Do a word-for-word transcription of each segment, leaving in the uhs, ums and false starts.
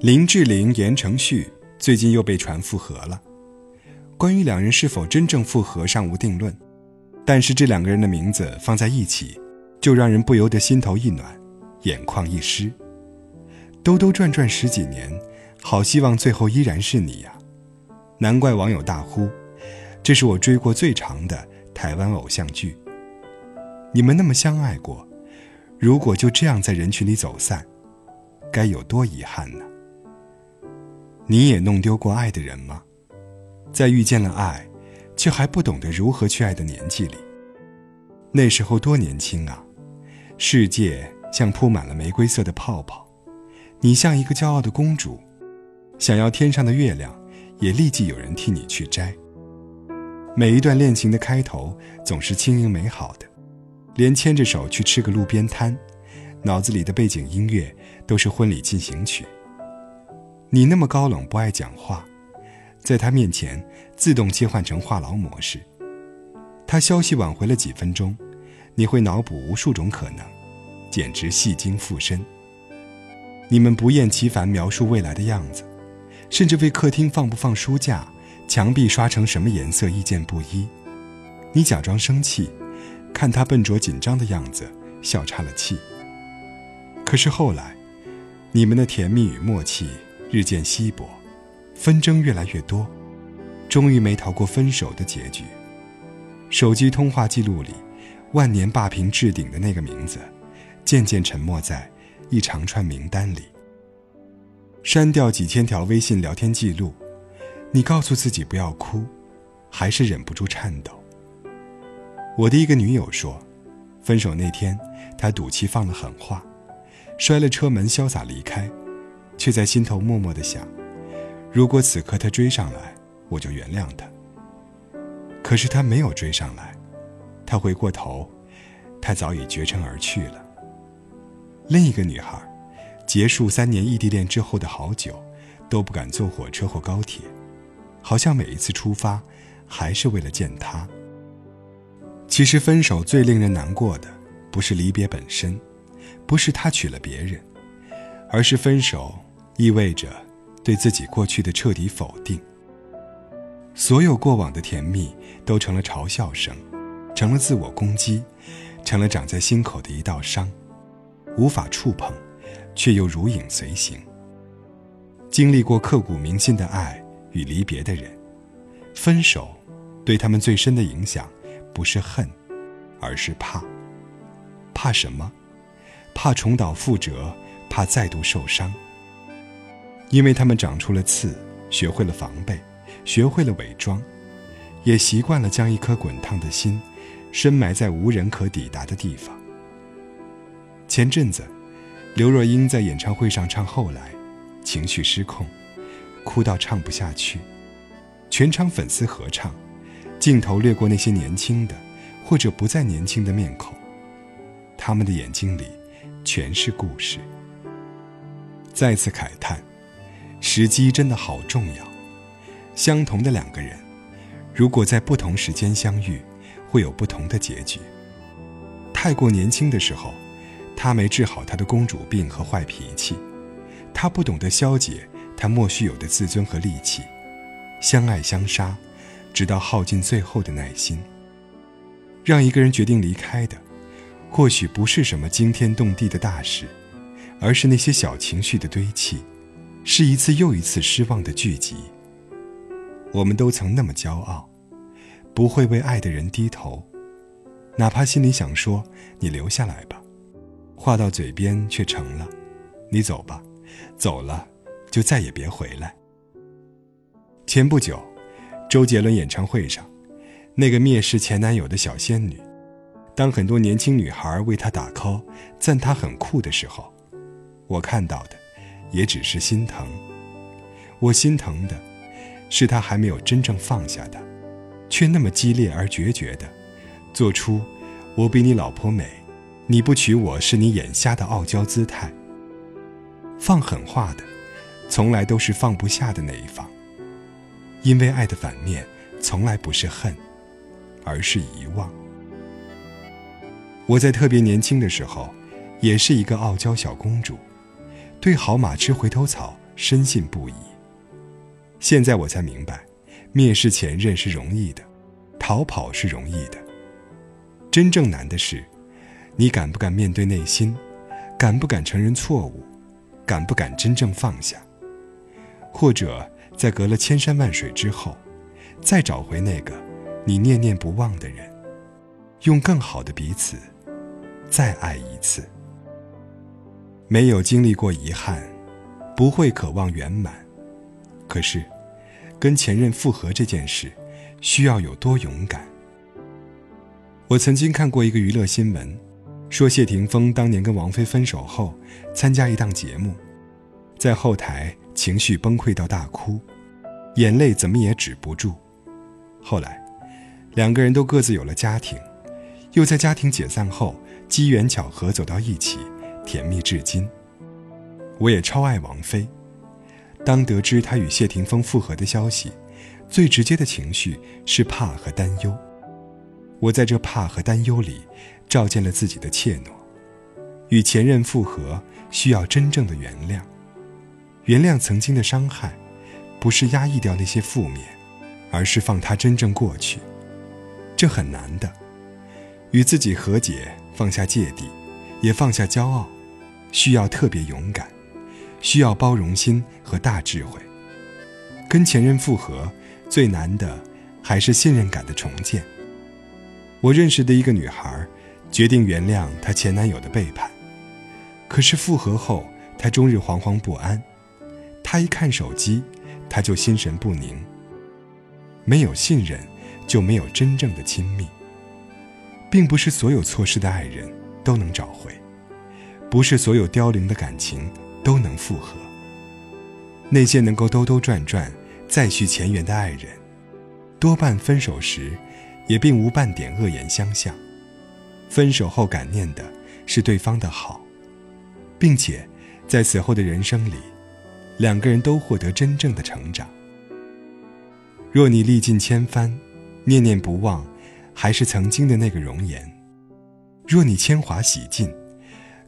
林志玲、言承旭最近又被传复合了。关于两人是否真正复合尚无定论，但是这两个人的名字放在一起，就让人不由得心头一暖，眼眶一湿。兜兜转转十几年，好希望最后依然是你呀、啊！难怪网友大呼，这是我追过最长的台湾偶像剧。你们那么相爱过，如果就这样在人群里走散，该有多遗憾呢？你也弄丢过爱的人吗？在遇见了爱，却还不懂得如何去爱的年纪里，那时候多年轻啊！世界像铺满了玫瑰色的泡泡，你像一个骄傲的公主，想要天上的月亮，也立即有人替你去摘。每一段恋情的开头总是轻盈美好的，连牵着手去吃个路边摊，脑子里的背景音乐都是婚礼进行曲。你那么高冷不爱讲话，在他面前自动切换成话痨模式。他消息挽回了几分钟，你会脑补无数种可能，简直戏精附身。你们不厌其烦描述未来的样子，甚至为客厅放不放书架、墙壁刷成什么颜色意见不一。你假装生气，看他笨拙紧张的样子，笑岔了气。可是后来，你们的甜蜜与默契日渐稀薄，纷争越来越多，终于没逃过分手的结局。手机通话记录里，万年霸屏置顶的那个名字，渐渐沉没在一长串名单里。删掉几千条微信聊天记录，你告诉自己不要哭，还是忍不住颤抖。我的一个女友说，分手那天她赌气放了狠话，摔了车门潇洒离开，却在心头默默地想，如果此刻她追上来，我就原谅她。可是她没有追上来，她回过头，她早已绝尘而去了。另一个女孩结束三年异地恋之后的好久都不敢坐火车或高铁，好像每一次出发还是为了见他。其实分手最令人难过的不是离别本身，不是他娶了别人，而是分手意味着对自己过去的彻底否定。所有过往的甜蜜都成了嘲笑声，成了自我攻击，成了长在心口的一道伤，无法触碰，却又如影随形。经历过刻骨铭心的爱与离别的人，分手对他们最深的影响不是恨，而是怕。怕什么？怕重蹈覆辙，怕再度受伤。因为他们长出了刺，学会了防备，学会了伪装，也习惯了将一颗滚烫的心深埋在无人可抵达的地方。前阵子，刘若英在演唱会上唱《后来》，情绪失控，哭到唱不下去。全场粉丝合唱，镜头掠过那些年轻的或者不再年轻的面孔，他们的眼睛里全是故事。再次慨叹，时机真的好重要。相同的两个人，如果在不同时间相遇，会有不同的结局。太过年轻的时候，他没治好他的公主病和坏脾气，他不懂得消解他莫须有的自尊和戾气，相爱相杀，直到耗尽最后的耐心。让一个人决定离开的，或许不是什么惊天动地的大事，而是那些小情绪的堆砌，是一次又一次失望的聚集。我们都曾那么骄傲，不会为爱的人低头，哪怕心里想说，你留下来吧，话到嘴边却成了，你走吧，走了就再也别回来。前不久，周杰伦演唱会上，那个蔑视前男友的小仙女，当很多年轻女孩为她打 call， 赞她很酷的时候，我看到的也只是心疼。我心疼的是她还没有真正放下她，却那么激烈而决绝的做出我比你老婆美，你不娶我是你眼瞎的傲娇姿态。放狠话的从来都是放不下的那一方，因为爱的反面从来不是恨，而是遗忘。我在特别年轻的时候也是一个傲娇小公主，对好马吃回头草深信不疑。现在我才明白，蔑视前任是容易的，逃跑是容易的，真正难的是你敢不敢面对内心，敢不敢承认错误，敢不敢真正放下，或者在隔了千山万水之后，再找回那个你念念不忘的人，用更好的彼此再爱一次。没有经历过遗憾，不会渴望圆满，可是跟前任复合这件事需要有多勇敢。我曾经看过一个娱乐新闻，说谢霆锋当年跟王菲分手后参加一档节目，在后台情绪崩溃到大哭，眼泪怎么也止不住。后来两个人都各自有了家庭，又在家庭解散后机缘巧合走到一起，甜蜜至今。我也超爱王菲，当得知她与谢霆锋复合的消息，最直接的情绪是怕和担忧。我在这怕和担忧里照见了自己的怯懦。与前任复合需要真正的原谅，原谅曾经的伤害，不是压抑掉那些负面，而是放它真正过去。这很难的，与自己和解，放下芥蒂，也放下骄傲，需要特别勇敢，需要包容心和大智慧。跟前任复合最难的还是信任感的重建。我认识的一个女孩决定原谅她前男友的背叛，可是复合后她终日惶惶不安，她一看手机她就心神不宁。没有信任就没有真正的亲密，并不是所有错失的爱人都能找回，不是所有凋零的感情都能复合。那些能够兜兜转转再续前缘的爱人，多半分手时也并无半点恶言相向，分手后感念的是对方的好，并且在此后的人生里，两个人都获得真正的成长。若你历尽千帆，念念不忘还是曾经的那个容颜，若你铅华洗尽，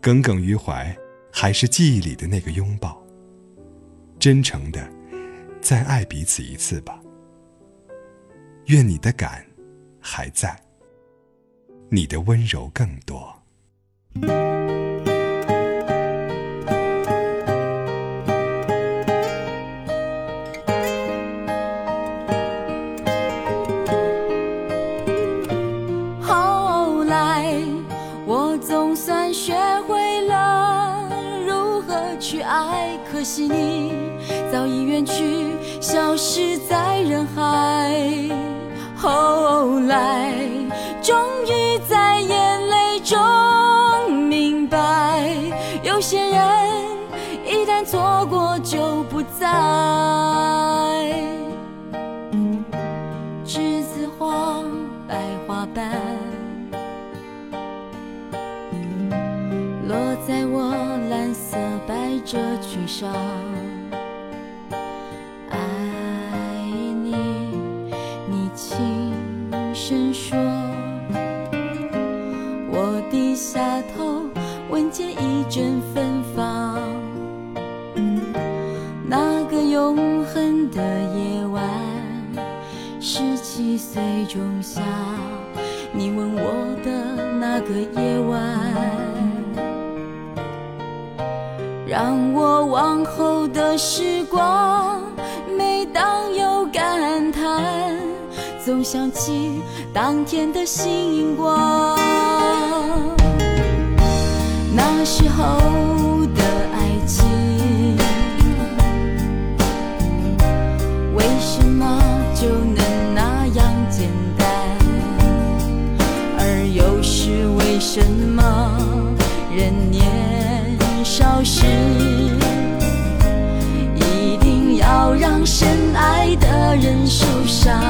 耿耿于怀还是记忆里的那个拥抱。真诚的再爱彼此一次吧，愿你的感还在，你的温柔更多。后来我总算学会了如何去爱，可惜你早已远去，消失在人海。后来终于在眼泪中明白，有些人一旦错过就不再。栀子花白花瓣落在我蓝色百褶裙上，深说我低下头，闻见一阵芬芳。那个永恒的夜晚，十七岁仲夏，你吻我的那个夜晚，让我往后的时光每当有感叹，总想起当天的星光。那时候的爱情为什么就能那样简单，而又是为什么人年少时一定要让深爱的人受伤。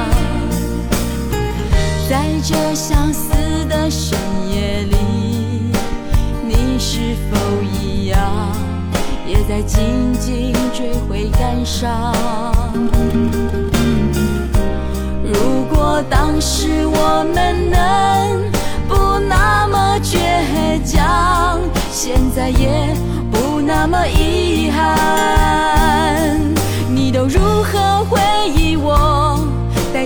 在这相思的深夜里，你是否一样也在静静追悔感伤。如果当时我们能不那么倔强，现在也不那么遗憾。又如何回忆我？带